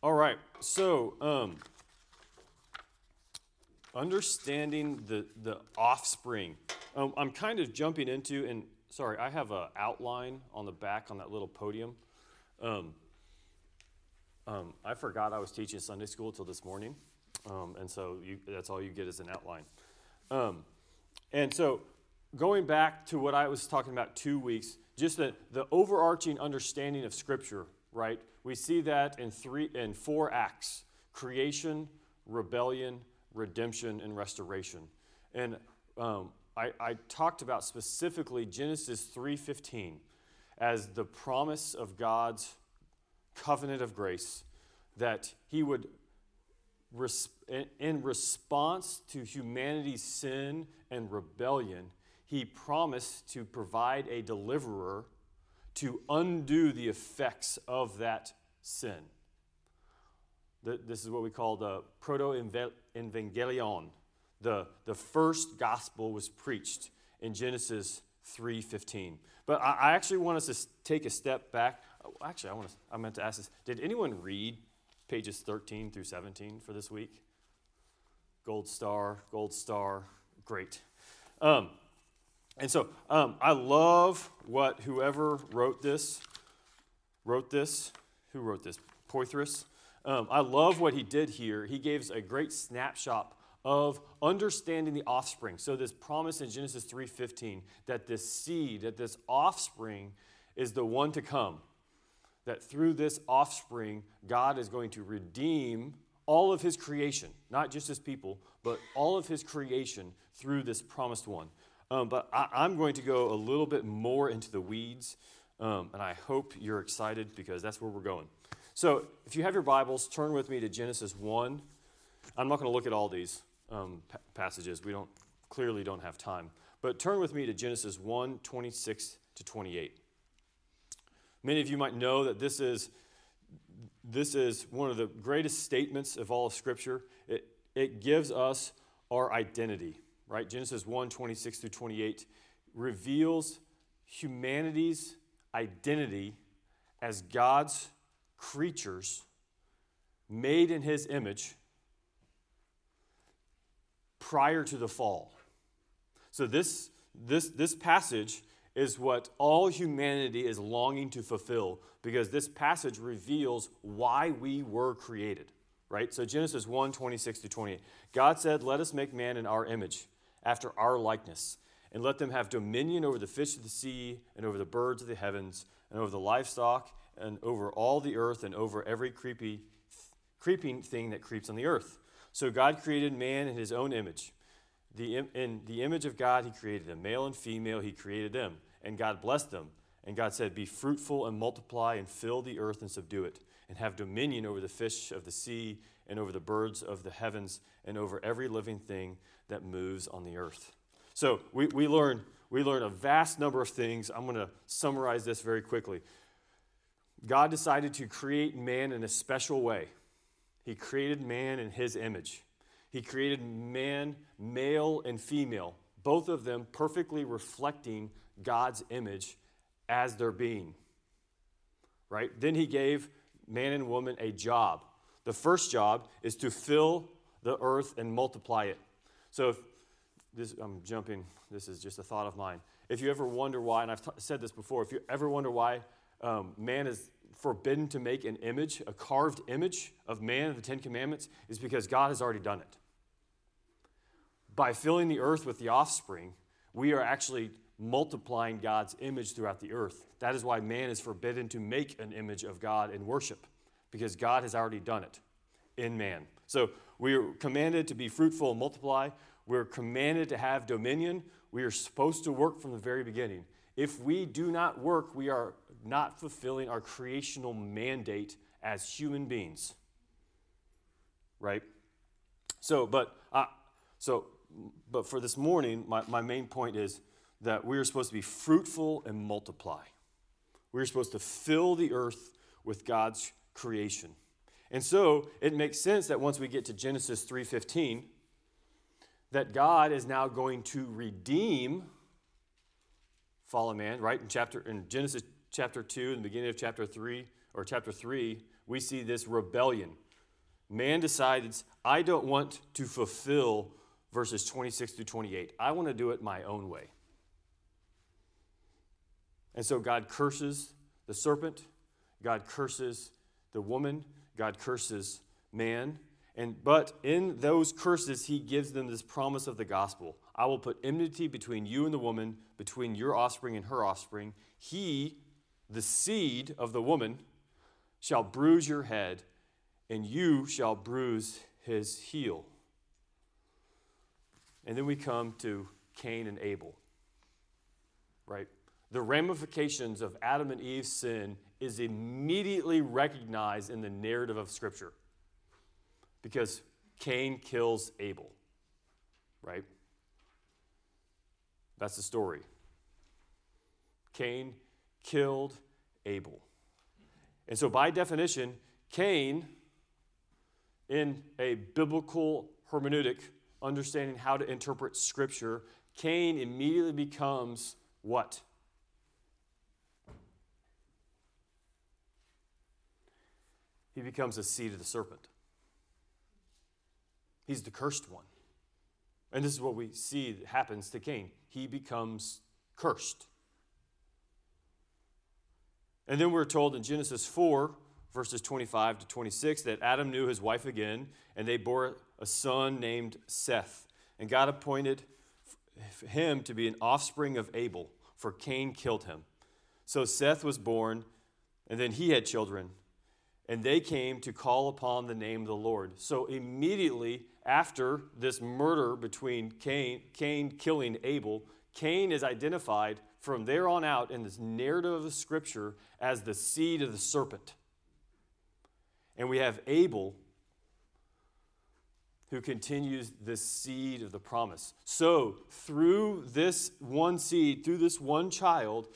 All right, so understanding the offspring. I'm kind of jumping into, and sorry, I have an outline on the back on that little podium. I forgot I was teaching Sunday school till this morning, and so that's all you get is an outline. And so going back to what I was talking about 2 weeks, just the overarching understanding of Scripture, right? We see that in four acts: creation, rebellion, redemption, and restoration. And I talked about specifically Genesis 3:15 as the promise of God's covenant of grace that He would, in response to humanity's sin and rebellion, He promised to provide a deliverer to undo the effects of that sin. This is what we call the Proto Evangelion. The first gospel was preached in Genesis 3:15. But I actually want us to take a step back. Actually, I meant to ask this. Did anyone read pages 13 through 17 for this week? Gold star, great. And so I love what whoever wrote this. Who wrote this? Poythress. I love what he did here. He gives a great snapshot of understanding the offspring. So this promise in Genesis 3:15 that this seed, that this offspring is the one to come, that through this offspring, God is going to redeem all of His creation, not just His people, but all of His creation through this promised one. But I'm going to go a little bit more into the weeds, and I hope you're excited because that's where we're going. So if you have your Bibles, turn with me to Genesis 1. I'm not going to look at all these passages. We clearly don't have time. But turn with me to Genesis 1, 26 to 28. Many of you might know that this is one of the greatest statements of all of Scripture. It gives us our identity. Right? Genesis 1, 26 through 28 reveals humanity's identity as God's creatures made in His image prior to the fall. So this passage is what all humanity is longing to fulfill because this passage reveals why we were created. Right? So Genesis 1, 26 through 28. God said, "Let us make man in our image, after our likeness, and let them have dominion over the fish of the sea, and over the birds of the heavens, and over the livestock, and over all the earth, and over every creeping thing that creeps on the earth." So God created man in His own image. In the image of God, He created them. Male and female, He created them. And God blessed them. And God said, "Be fruitful and multiply and fill the earth and subdue it, and have dominion over the fish of the sea and over the birds of the heavens and over every living thing that moves on the earth." So we learn a vast number of things. I'm going to summarize this very quickly. God decided to create man in a special way. He created man in His image. He created man, male and female, both of them perfectly reflecting God's image as their being, right? Then He gave man and woman a job. The first job is to fill the earth and multiply it. So this is just a thought of mine. If you ever wonder why, and I've said this before, if you ever wonder why man is forbidden to make an image, a carved image of man in the Ten Commandments, is because God has already done it. By filling the earth with the offspring, we are actually multiplying God's image throughout the earth. That is why man is forbidden to make an image of God in worship, because God has already done it in man. So we are commanded to be fruitful and multiply. We're commanded to have dominion. We are supposed to work from the very beginning. If we do not work, we are not fulfilling our creational mandate as human beings. Right? But for this morning, my main point is that we are supposed to be fruitful and multiply. We are supposed to fill the earth with God's creation. And so it makes sense that once we get to Genesis 3:15, that God is now going to redeem fallen man, right? In Genesis chapter 2, in the beginning of chapter 3, we see this rebellion. Man decides, I don't want to fulfill verses 26 through 28. I want to do it my own way. And so God curses the serpent. God curses the woman. God curses man. But in those curses, he gives them this promise of the gospel. I will put enmity between you and the woman, between your offspring and her offspring. He, the seed of the woman, shall bruise your head, and you shall bruise his heel. And then we come to Cain and Abel, right? The ramifications of Adam and Eve's sin is immediately recognized in the narrative of Scripture because Cain kills Abel, right? That's the story. Cain killed Abel. And so by definition, Cain, in a biblical hermeneutic, understanding how to interpret Scripture, Cain immediately becomes what? He becomes a seed of the serpent. He's the cursed one. And this is what we see that happens to Cain. He becomes cursed. And then we're told in Genesis 4, verses 25 to 26, that Adam knew his wife again, and they bore a son named Seth. And God appointed him to be an offspring of Abel, for Cain killed him. So Seth was born, and then he had children. And they came to call upon the name of the Lord. So immediately after this murder between Cain killing Abel, Cain is identified from there on out in this narrative of the Scripture as the seed of the serpent. And we have Abel, who continues the seed of the promise. So through this one seed, through this one child,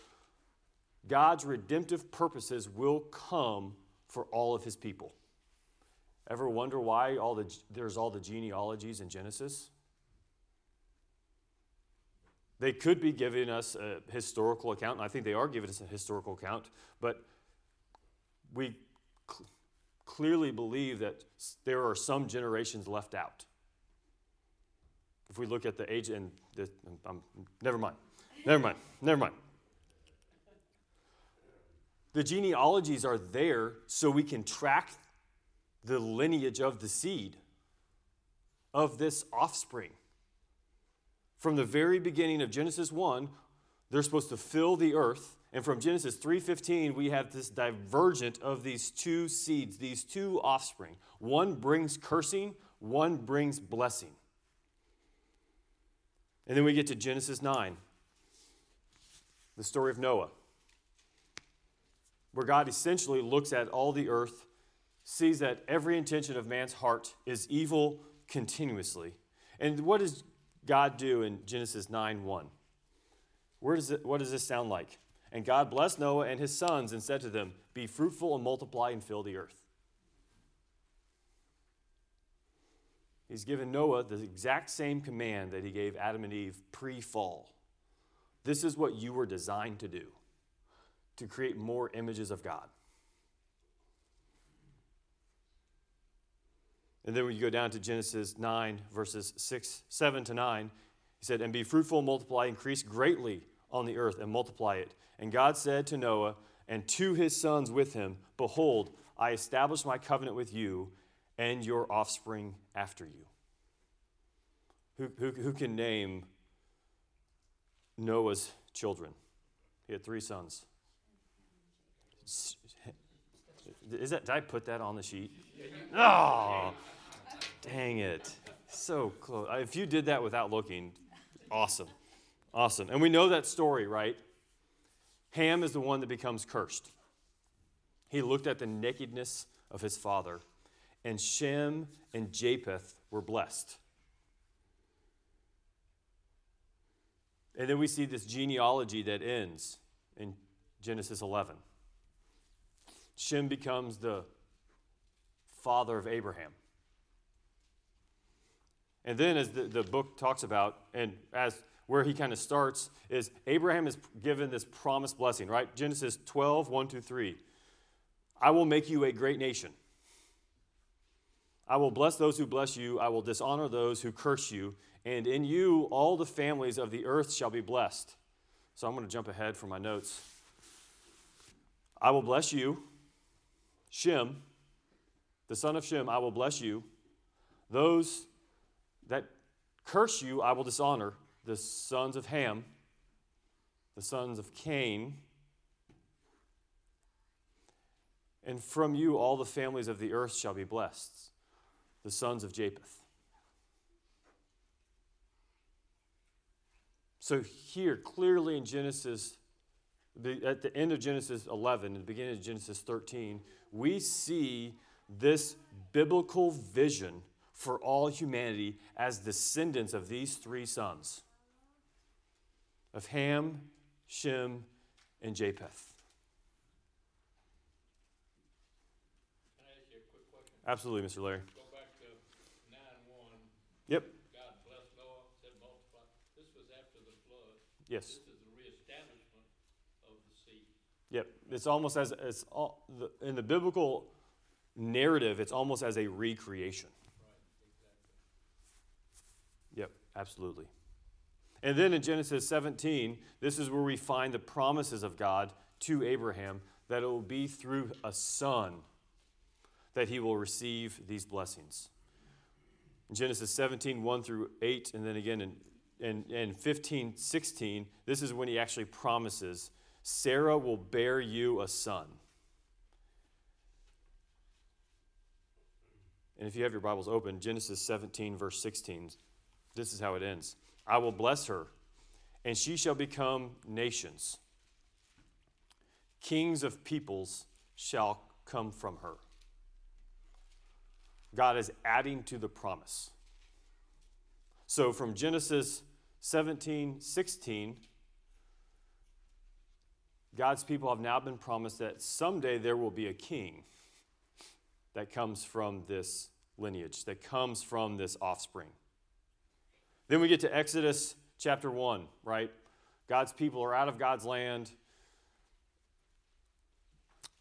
God's redemptive purposes will come for all of his people. Ever wonder why there's all the genealogies in Genesis? They could be giving us a historical account, and I think they are giving us a historical account, but we clearly believe that there are some generations left out. If we look at the age, never mind. The genealogies are there so we can track the lineage of the seed, of this offspring. From the very beginning of Genesis 1, they're supposed to fill the earth. And from Genesis 3:15, we have this divergent of these two seeds, these two offspring. One brings cursing, one brings blessing. And then we get to Genesis 9, the story of Noah, where God essentially looks at all the earth, sees that every intention of man's heart is evil continuously. And what does God do in Genesis 9:1? What does this sound like? And God blessed Noah and his sons and said to them, "Be fruitful and multiply and fill the earth." He's given Noah the exact same command that he gave Adam and Eve pre-fall. This is what you were designed to do. To create more images of God. And then when you go down to Genesis 9, verses 7 to 9, he said, "And be fruitful, multiply, increase greatly on the earth, and multiply it." And God said to Noah and to his sons with him, "Behold, I establish my covenant with you and your offspring after you." Who can name Noah's children? He had three sons. Did I put that on the sheet? Oh, dang it. So close. If you did that without looking, awesome. Awesome. And we know that story, right? Ham is the one that becomes cursed. He looked at the nakedness of his father, and Shem and Japheth were blessed. And then we see this genealogy that ends in Genesis 11. Shem becomes the father of Abraham. And then as the book talks about, and as where he kind of starts, is Abraham is given this promised blessing, right? Genesis 12, 1 through 3. I will make you a great nation. I will bless those who bless you. I will dishonor those who curse you. And in you, all the families of the earth shall be blessed. So I'm going to jump ahead for my notes. I will bless you. Shem, the son of Shem, I will bless you. Those that curse you, I will dishonor. The sons of Ham, the sons of Cain. And from you, all the families of the earth shall be blessed. The sons of Japheth. So here, clearly in Genesis, at the end of Genesis 11, and the beginning of Genesis 13, we see this biblical vision for all humanity as descendants of these three sons, of Ham, Shem, and Japheth. Can I ask you a quick question? Absolutely, Mr. Larry. Go back to 9:1. Yep. God blessed Noah, said multiply. This was after the flood. Yes. This is the reestablishment of the seed. Yep. It's almost as in the biblical narrative, it's almost as a recreation. Yep, absolutely. And then in Genesis 17, this is where we find the promises of God to Abraham that it will be through a son that he will receive these blessings. In Genesis 17, 1 through 8, and then again in 15, 16, this is when he actually promises, Sarah will bear you a son. And if you have your Bibles open, Genesis 17, verse 16, this is how it ends. I will bless her, and she shall become nations. Kings of peoples shall come from her. God is adding to the promise. So from Genesis 17, 16, God's people have now been promised that someday there will be a king that comes from this lineage, that comes from this offspring. Then we get to Exodus chapter 1, right? God's people are out of God's land,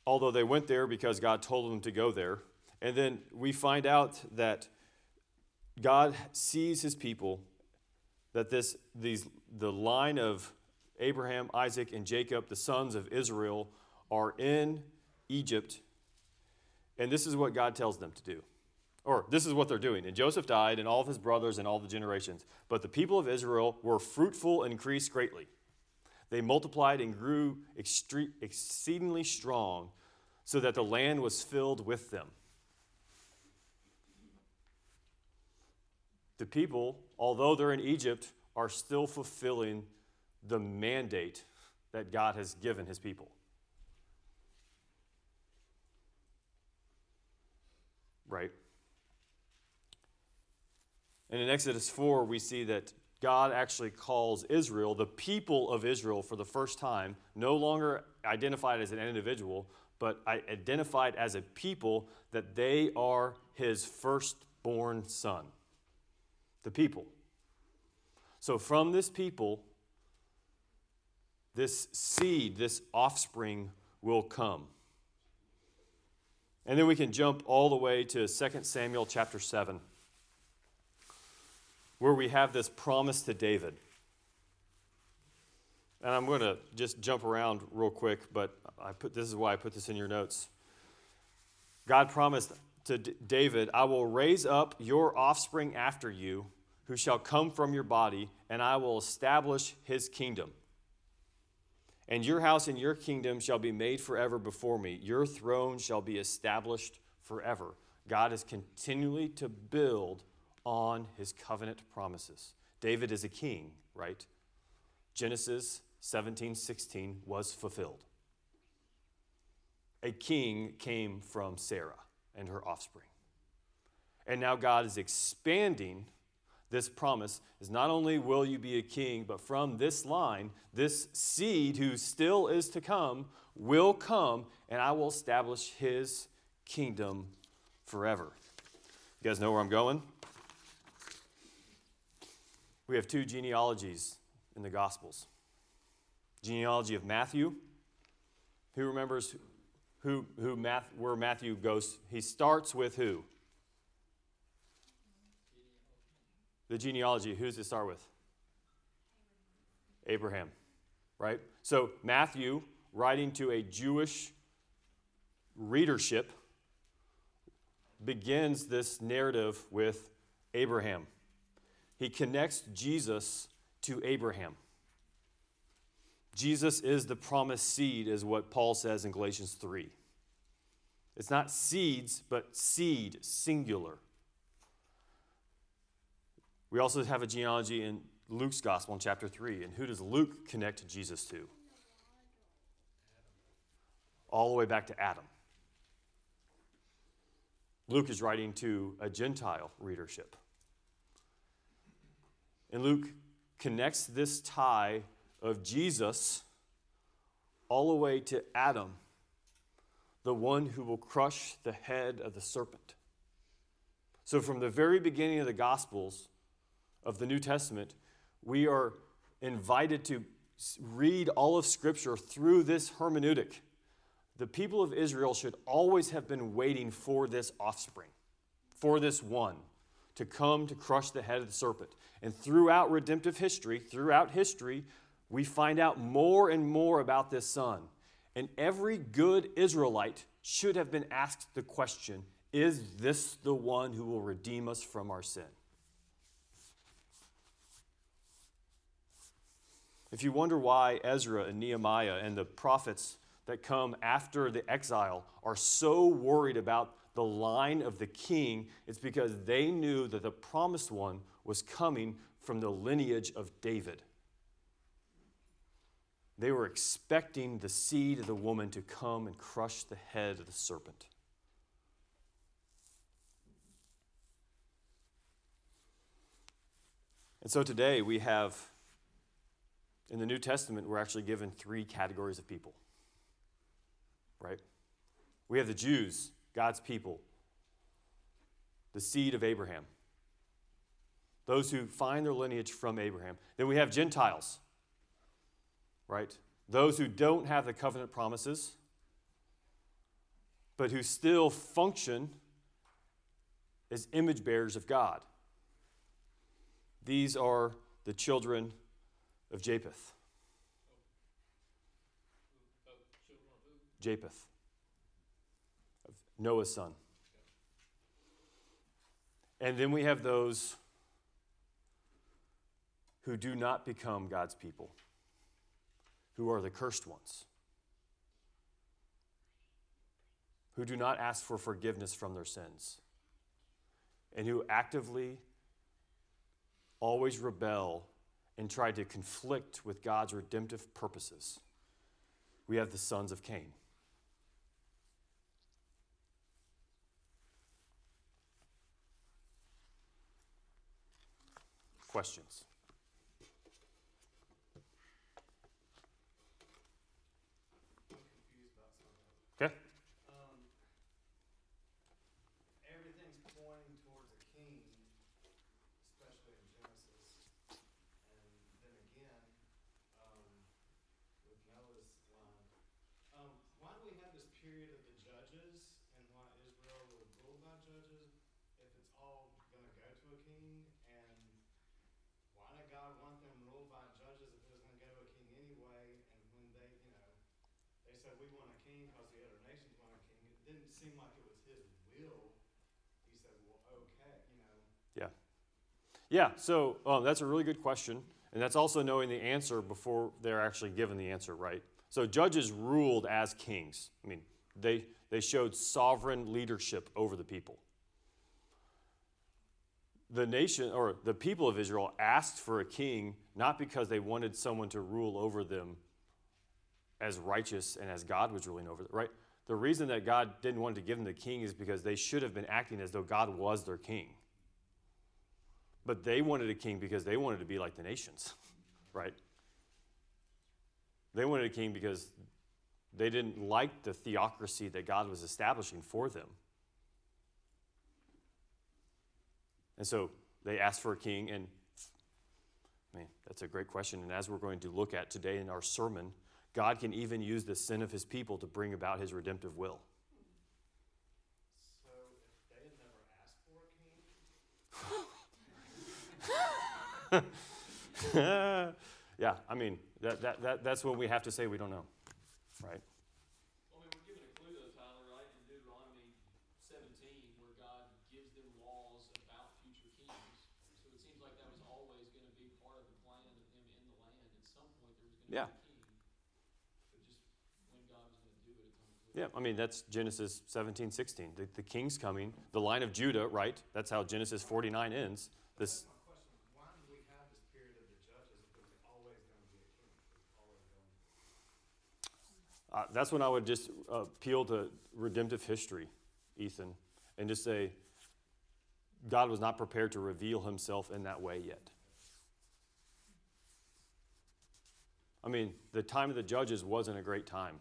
although they went there because God told them to go there. And then we find out that God sees his people, that the line of Abraham, Isaac, and Jacob, the sons of Israel, are in Egypt. And this is what God tells them to do. Or this is what they're doing. And Joseph died, and all of his brothers, and all the generations. But the people of Israel were fruitful and increased greatly. They multiplied and grew exceedingly strong, so that the land was filled with them. The people, although they're in Egypt, are still fulfilling the mandate that God has given his people. Right? And in Exodus 4, we see that God actually calls Israel, the people of Israel, for the first time, no longer identified as an individual, but identified as a people, that they are his firstborn son, the people. So from this people, this seed, this offspring will come. And then we can jump all the way to 2 Samuel chapter 7. Where we have this promise to David. And I'm going to just jump around real quick, but this is why I put this in your notes. God promised to David, I will raise up your offspring after you, who shall come from your body, and I will establish his kingdom. And your house and your kingdom shall be made forever before me. Your throne shall be established forever. God is continually to build on his covenant promises. David is a king, right? Genesis 17:16 was fulfilled. A king came from Sarah and her offspring. And now God is expanding this promise, is not only will you be a king, but from this line, this seed who still is to come will come, and I will establish his kingdom forever. You guys know where I'm going? We have two genealogies in the Gospels. Genealogy of Matthew. Who remembers where Matthew goes, he starts with who? The genealogy. Who does it start with? Abraham, right? So Matthew, writing to a Jewish readership, begins this narrative with Abraham. He connects Jesus to Abraham. Jesus is the promised seed, is what Paul says in Galatians 3. It's not seeds, but seed, singular. We also have a genealogy in Luke's gospel in chapter 3. And who does Luke connect Jesus to? All the way back to Adam. Luke is writing to a Gentile readership. And Luke connects this tie of Jesus all the way to Adam, the one who will crush the head of the serpent. So from the very beginning of the Gospels of the New Testament, we are invited to read all of Scripture through this hermeneutic. The people of Israel should always have been waiting for this offspring, for this one, to come to crush the head of the serpent. And throughout redemptive history, we find out more and more about this son. And every good Israelite should have been asked the question, is this the one who will redeem us from our sin? If you wonder why Ezra and Nehemiah and the prophets that come after the exile are so worried about the line of the king, it's because they knew that the promised one was coming from the lineage of David. They were expecting the seed of the woman to come and crush the head of the serpent. And so today we have, in the New Testament, we're actually given three categories of people, right? We have the Jews, God's people, the seed of Abraham, those who find their lineage from Abraham. Then we have Gentiles, right? Those who don't have the covenant promises, but who still function as image bearers of God. These are the children of Japheth. Japheth, of Noah's son. And then we have those who do not become God's people, who are the cursed ones, who do not ask for forgiveness from their sins, and who actively always rebel and try to conflict with God's redemptive purposes. We have the sons of Cain. Questions? Okay. Everything's pointing towards a king, especially in Genesis. And then again, with Noah's line. Why do we have this period of the judges and why Israel will rule by judges if it's all going to go to a king? And why did God want them ruled by judges if it was going to go to a king anyway? And when they said, we want a king because the other nations want a king. It didn't seem like it was his will. He said, well, okay. Yeah, so that's a really good question. And that's also knowing the answer before they're actually given the answer, right? So judges ruled as kings. I mean, they showed sovereign leadership over the people. The nation, or the people of Israel, asked for a king not because they wanted someone to rule over them as righteous and as God was ruling over them, right? The reason that God didn't want to give them the king is because they should have been acting as though God was their king. But they wanted a king because they wanted to be like the nations, right? They wanted a king because they didn't like the theocracy that God was establishing for them. And so they asked for a king, and I mean, that's a great question. And as we're going to look at today in our sermon, God can even use the sin of his people to bring about his redemptive will. So if they had never asked for a king? Yeah, I mean, that's when we have to say we don't know, right? Well, I mean, we're given a clue, though, Tyler, right? In Deuteronomy 17, where God gives them laws about future kings. So it seems like that was always going to be part of the plan of them in the land. At some point, there was going to be a king. But just when God was going to do it, it's unclear. Yeah, I mean, that's Genesis 17:16. The king's coming. The line of Judah, right? That's how Genesis 49 ends. This. That's when I would just appeal to redemptive history, Ethan, and just say God was not prepared to reveal himself in that way yet. I mean, the time of the judges wasn't a great time,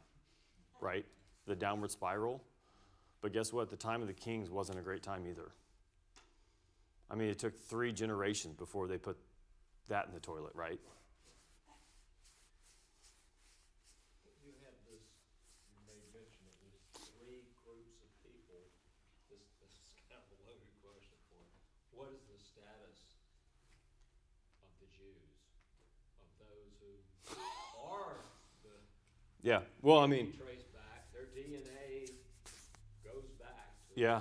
right? The downward spiral. But guess what? The time of the kings wasn't a great time either. I mean, it took 3 generations before they put that in the toilet, right? What is the status of the Jews, of those who are the... Yeah, well, I mean... Trace back, their DNA goes back to... Yeah,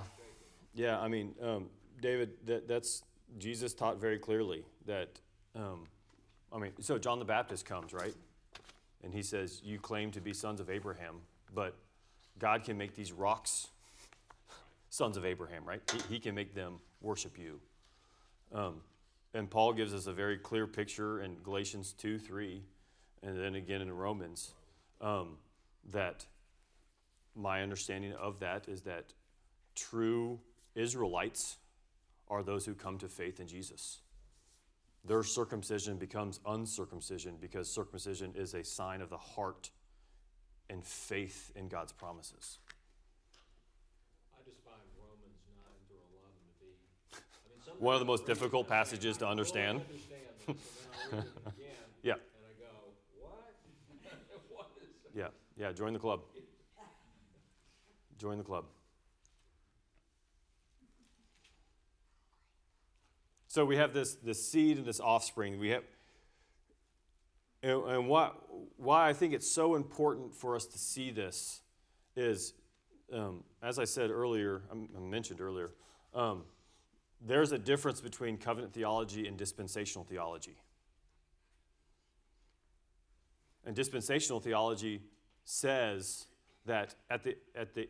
yeah, I mean, David, that's... Jesus taught very clearly that... so John the Baptist comes, right? And he says, you claim to be sons of Abraham, but God can make these rocks... Sons of Abraham, right? He can make them worship you. And Paul gives us a very clear picture in Galatians 2:3, and then again in Romans, that my understanding of that is that true Israelites are those who come to faith in Jesus. Their circumcision becomes uncircumcision because circumcision is a sign of the heart and faith in God's promises. I just find Romans 9-11 to be... I mean, one of the most difficult passages to understand. Yeah. And I go, what? What is that? Yeah, yeah, join the club. Join the club. So we have this seed and this offspring. We have... And why I think it's so important for us to see this is... as I said earlier, there's a difference between covenant theology and dispensational theology. And dispensational theology says that at the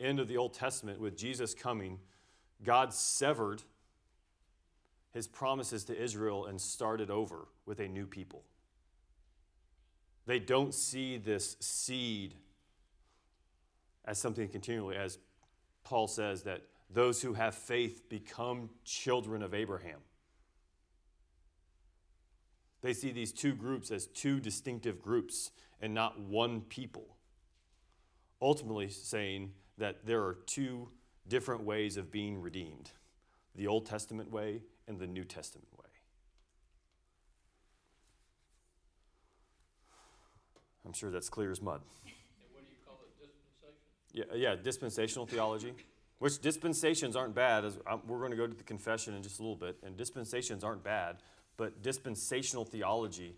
end of the Old Testament, with Jesus coming, God severed his promises to Israel and started over with a new people. They don't see this seed as something continually, as Paul says, that those who have faith become children of Abraham. They see these two groups as two distinctive groups and not one people, ultimately saying that there are two different ways of being redeemed, the Old Testament way and the New Testament way. I'm sure that's clear as mud. Yeah, dispensational theology, which dispensations aren't bad. We're going to go to the confession in just a little bit, and dispensations aren't bad, but dispensational theology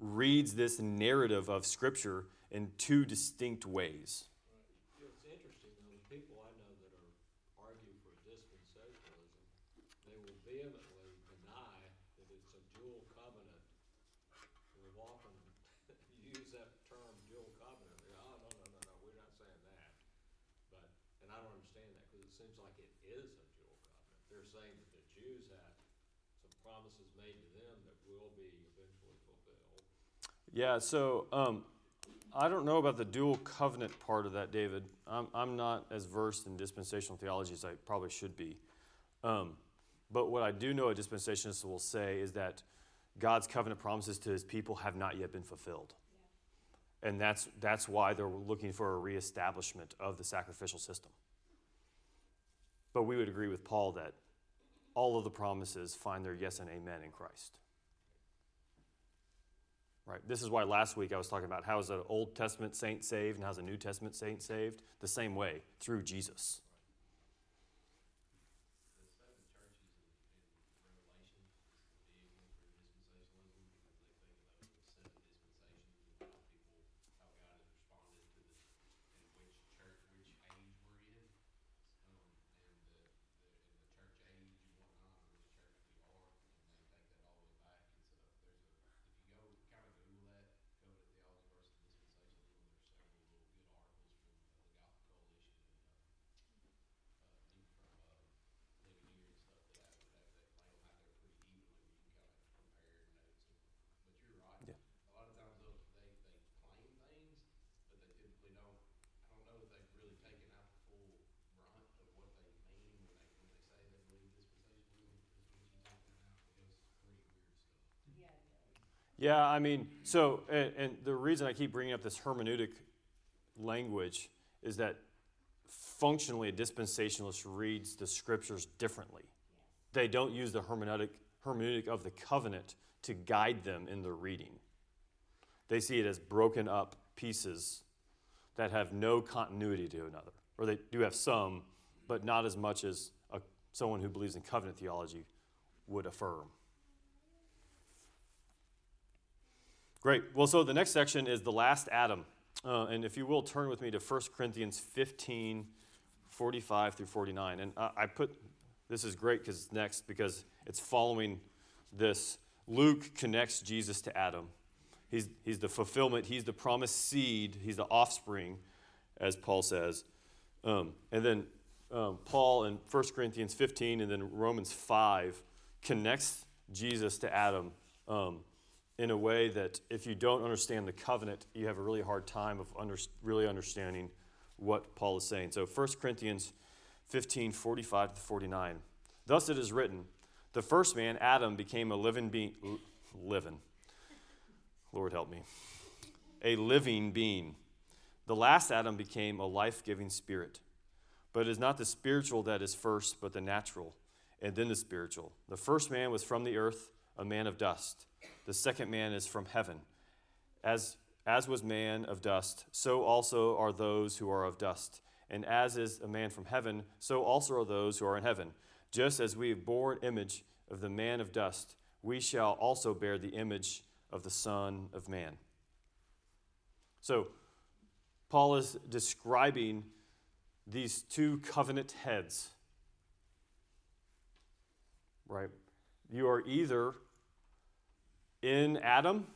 reads this narrative of Scripture in two distinct ways. Right. You know, it's interesting, though, the people I know that are arguing for dispensationalism, they will vehemently deny that it's a dual covenant. We've often used that term, dual covenant. Oh, no, we're not saying that. And I don't understand that because it seems like it is a dual covenant. They're saying that the Jews had some promises made to them that will be eventually fulfilled. Yeah, so I don't know about the dual covenant part of that, David. I'm not as versed in dispensational theology as I probably should be. But what I do know a dispensationalist will say is that God's covenant promises to his people have not yet been fulfilled. And that's why they're looking for a reestablishment of the sacrificial system. But we would agree with Paul that all of the promises find their yes and amen in Christ. Right. This is why last week I was talking about how is an Old Testament saint saved and how is a New Testament saint saved? The same way, through Jesus. Yeah, I mean, so, and the reason I keep bringing up this hermeneutic language is that functionally a dispensationalist reads the Scriptures differently. They don't use the hermeneutic of the covenant to guide them in their reading. They see it as broken up pieces that have no continuity to another, or they do have some, but not as much as someone who believes in covenant theology would affirm. Great. Well, so the next section is the last Adam. And if you will, turn with me to 1 Corinthians 15, 45 through 49. And I put, this is great because it's next, because it's following this. Luke connects Jesus to Adam. He's the fulfillment. He's the promised seed. He's the offspring, as Paul says. And then Paul in 1 Corinthians 15 and then Romans 5 connects Jesus to Adam in a way that if you don't understand the covenant, you have a really hard time of really understanding what Paul is saying. So 1 Corinthians 15, 45 to 49. Thus it is written, the first man, Adam, became a living being. Lord help me. A living being. The last Adam became a life-giving spirit. But it is not the spiritual that is first, but the natural, and then the spiritual. The first man was from the earth, a man of dust. The second man is from heaven. As was man of dust, so also are those who are of dust. And as is a man from heaven, so also are those who are in heaven. Just as we bore an image of the man of dust, we shall also bear the image of the Son of Man. So, Paul is describing these two covenant heads. Right? You are either in Adam,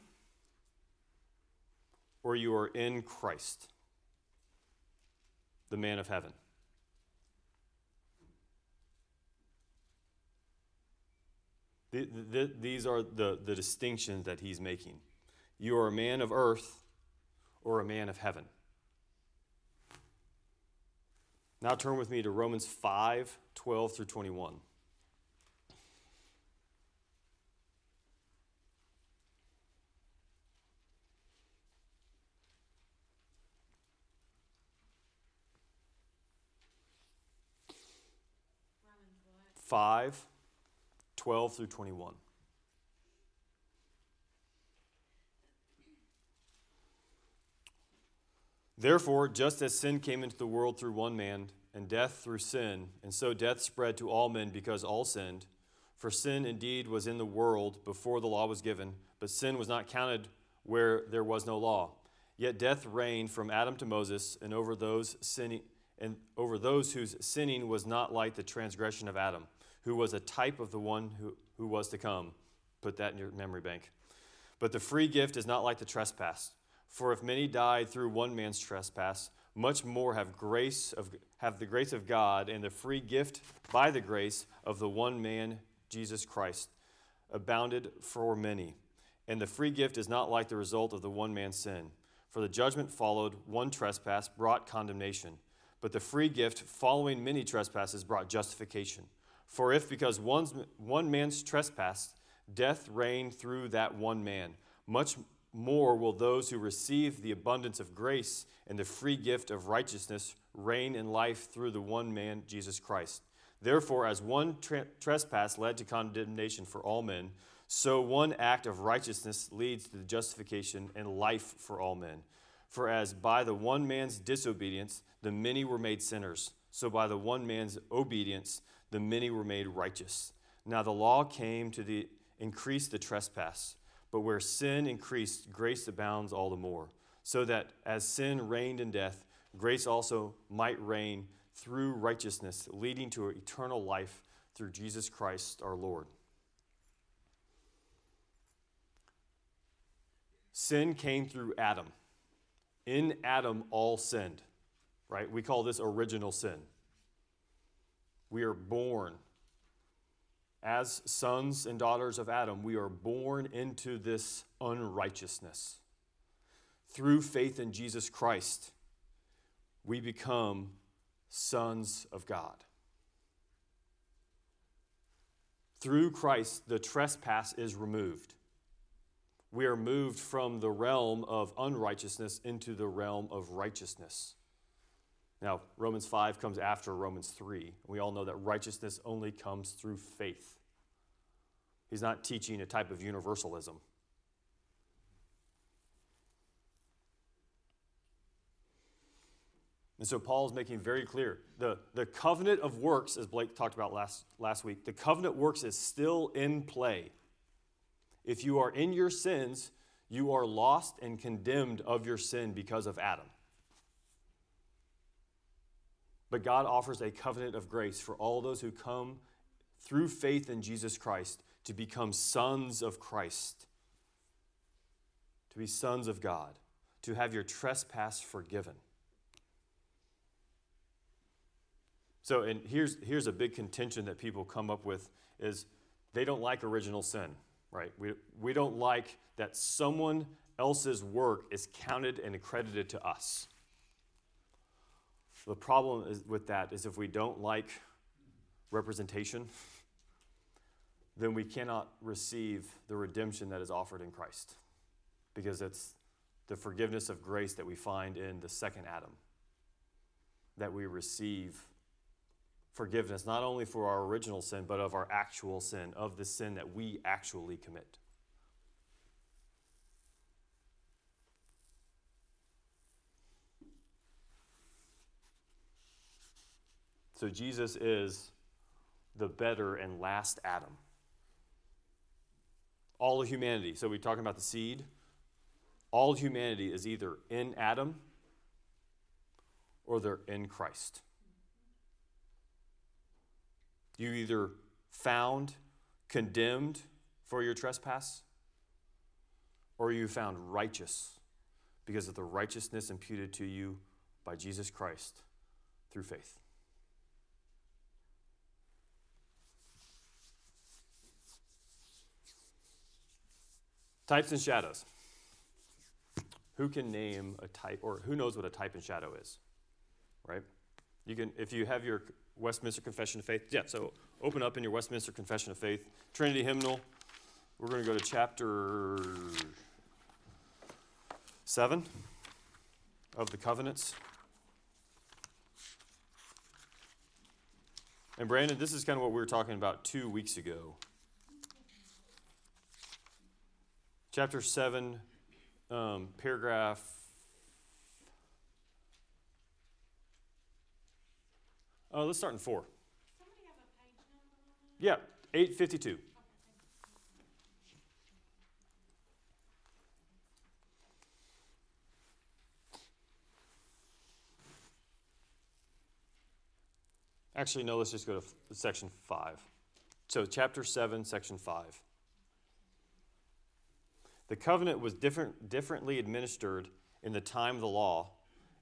or you are in Christ, the man of heaven. These are the distinctions that he's making. You are a man of earth or a man of heaven. Now turn with me to Romans 5, 12 through 21. Five, 12 through 21. Therefore, just as sin came into the world through one man, and death through sin, and so death spread to all men because all sinned. For sin indeed was in the world before the law was given, but sin was not counted where there was no law. Yet death reigned from Adam to Moses, and over those sinning, and over those whose sinning was not like the transgression of Adam, who was a type of the one who was to come. Put that in your memory bank. But the free gift is not like the trespass. For if many died through one man's trespass, much more have the grace of God and the free gift by the grace of the one man, Jesus Christ, abounded for many. And the free gift is not like the result of the one man's sin. For the judgment followed one trespass brought condemnation. But the free gift following many trespasses brought justification. For if because one man's trespass, death reigned through that one man, much more will those who receive the abundance of grace and the free gift of righteousness reign in life through the one man, Jesus Christ. Therefore, as one trespass led to condemnation for all men, So one act of righteousness leads to the justification and life for all men. For as by the one man's disobedience, the many were made sinners, so by the one man's obedience, the many were made righteous. Now the law came to increase the trespass, but where sin increased, grace abounds all the more, so that as sin reigned in death, grace also might reign through righteousness, leading to eternal life through Jesus Christ our Lord. Sin came through Adam. In Adam, all sinned, right? We call this original sin. We are born as sons and daughters of Adam. We are born into this unrighteousness. Through faith in Jesus Christ, we become sons of God. Through Christ, the trespass is removed. We are moved from the realm of unrighteousness into the realm of righteousness. Now, Romans 5 comes after Romans 3. We all know that righteousness only comes through faith. He's not teaching a type of universalism. And so Paul's making very clear, the covenant of works, as Blake talked about last week, the covenant works is still in play. If you are in your sins, you are lost and condemned of your sin because of Adam. But God offers a covenant of grace for all those who come through faith in Jesus Christ to become sons of Christ, to be sons of God, to have your trespass forgiven. So, and here's a big contention that people come up with is they don't like original sin, right? We don't like that someone else's work is counted and accredited to us. The problem is with that is if we don't like representation, then we cannot receive the redemption that is offered in Christ, because it's the forgiveness of grace that we find in the second Adam, that we receive forgiveness, not only for our original sin, but of our actual sin, of the sin that we actually commit. So Jesus is the better and last Adam. All of humanity, so we're talking about the seed, all humanity is either in Adam or they're in Christ. You either found condemned for your trespass, or you found righteous because of the righteousness imputed to you by Jesus Christ through faith. Types and shadows. Who can name a type, or who knows what a type and shadow is, right? You can, if you have your Westminster Confession of Faith. Yeah, so open up in your Westminster Confession of Faith. Trinity Hymnal. We're going to go to chapter 7 of the Covenants. And Brandon, this is kind of what we were talking about 2 weeks ago. Chapter 7, paragraph... let's start in 4. Somebody have a page number? Yeah, 852. Actually, no, let's just go to section 5. So chapter 7, section 5. The covenant was differently administered in the time of the law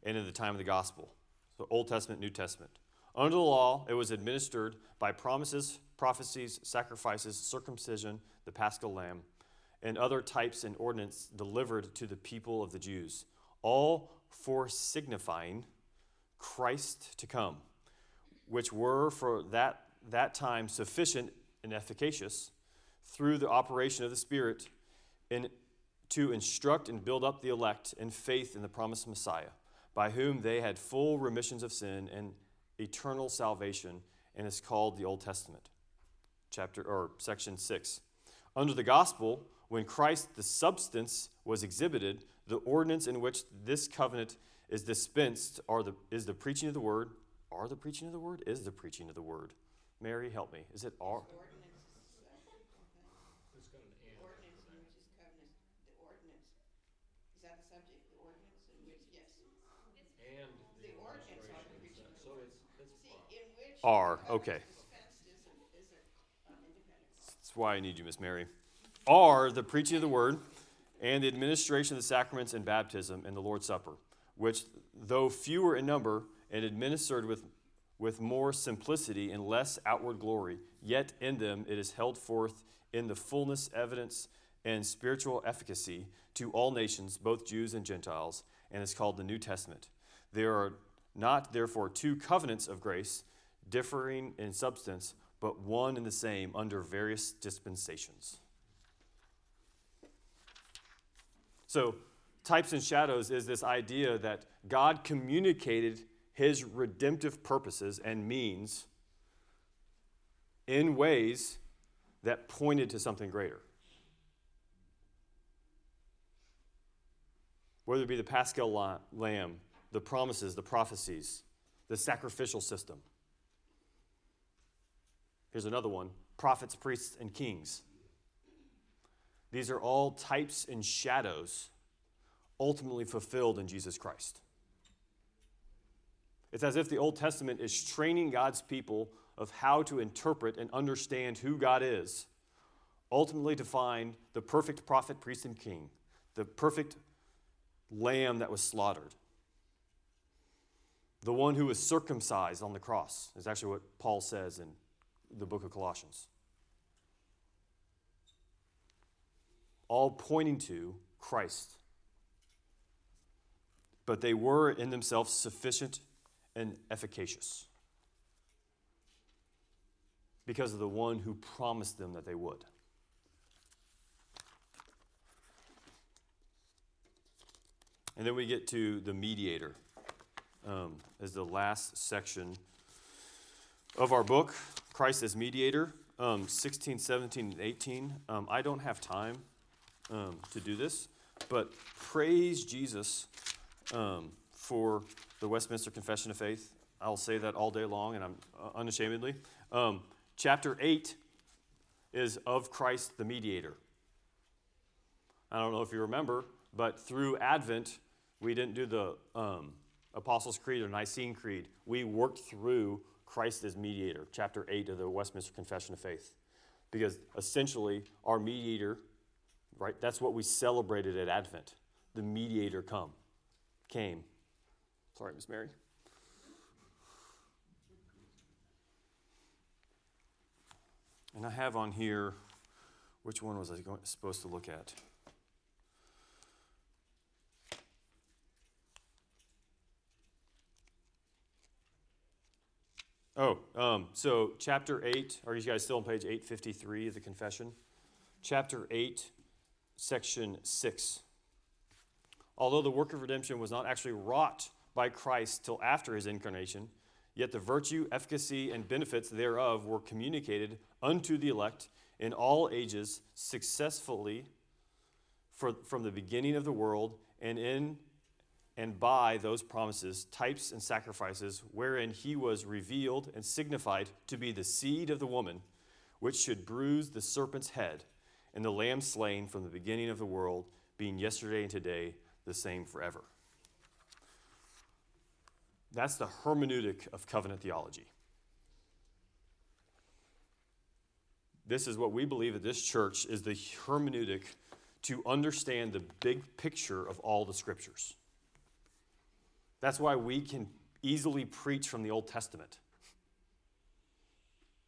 and in the time of the gospel. So Old Testament, New Testament. Under the law, it was administered by promises, prophecies, sacrifices, circumcision, the Paschal Lamb, and other types and ordinances delivered to the people of the Jews, all foresignifying Christ to come, which were for that time sufficient and efficacious through the operation of the Spirit to instruct and build up the elect in faith in the promised Messiah, by whom they had full remissions of sin and eternal salvation, and is called the Old Testament, chapter or section 6. Under the gospel, when Christ, the substance, was exhibited, the ordinance in which this covenant is dispensed is the preaching of the word. Are the preaching of the word? Is the preaching of the word. Mary, help me. Is it are? Are. Okay. That's why I need you, Miss Mary. Are the preaching of the word and the administration of the sacraments and baptism and the Lord's Supper, which, though fewer in number and administered with more simplicity and less outward glory, yet in them it is held forth in the fullness, evidence, and spiritual efficacy to all nations, both Jews and Gentiles, and is called the New Testament. There are not, therefore, two covenants of grace, differing in substance, but one and the same under various dispensations. So, types and shadows is this idea that God communicated his redemptive purposes and means in ways that pointed to something greater. Whether it be the Paschal Lamb, the promises, the prophecies, the sacrificial system. Here's another one, prophets, priests, and kings. These are all types and shadows ultimately fulfilled in Jesus Christ. It's as if the Old Testament is training God's people of how to interpret and understand who God is, ultimately to find the perfect prophet, priest, and king, the perfect lamb that was slaughtered, the one who was circumcised on the cross, is actually what Paul says in the book of Colossians. All pointing to Christ. But they were in themselves sufficient and efficacious because of the one who promised them that they would. And then we get to the mediator as the last section of our book, Christ as Mediator, 16, 17, and 18. I don't have time to do this, but praise Jesus for the Westminster Confession of Faith. I'll say that all day long, and I'm unashamedly. Chapter 8 is of Christ the Mediator. I don't know if you remember, but through Advent, we didn't do the Apostles' Creed or Nicene Creed. We worked through Christ as Mediator, chapter 8 of the Westminster Confession of Faith, because essentially our mediator, right? That's what we celebrated at Advent. The mediator came. Sorry, Miss Mary. And I have on here, which one was I supposed to look at? Oh, so chapter 8, are you guys still on page 853 of the confession? Chapter 8, section 6. Although the work of redemption was not actually wrought by Christ till after his incarnation, yet the virtue, efficacy, and benefits thereof were communicated unto the elect in all ages successfully from the beginning of the world and in and by those promises, types, and sacrifices, wherein he was revealed and signified to be the seed of the woman, which should bruise the serpent's head, and the lamb slain from the beginning of the world, being yesterday and today the same forever. That's the hermeneutic of covenant theology. This is what we believe at this church is the hermeneutic to understand the big picture of all the scriptures. That's why we can easily preach from the Old Testament.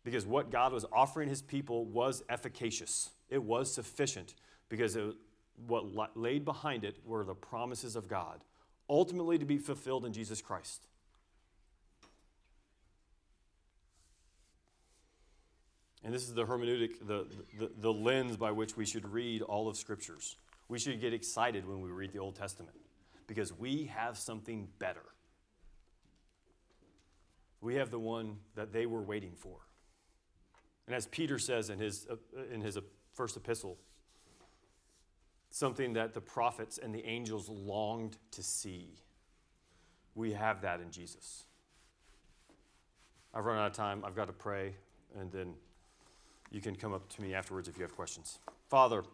Because what God was offering his people was efficacious. It was sufficient because what laid behind it were the promises of God, ultimately to be fulfilled in Jesus Christ. And this is the hermeneutic, the lens by which we should read all of Scriptures. We should get excited when we read the Old Testament, because we have something better. We have the one that they were waiting for. And as Peter says in his first epistle, something that the prophets and the angels longed to see. We have that in Jesus. I've run out of time. I've got to pray, and then you can come up to me afterwards if you have questions. Father,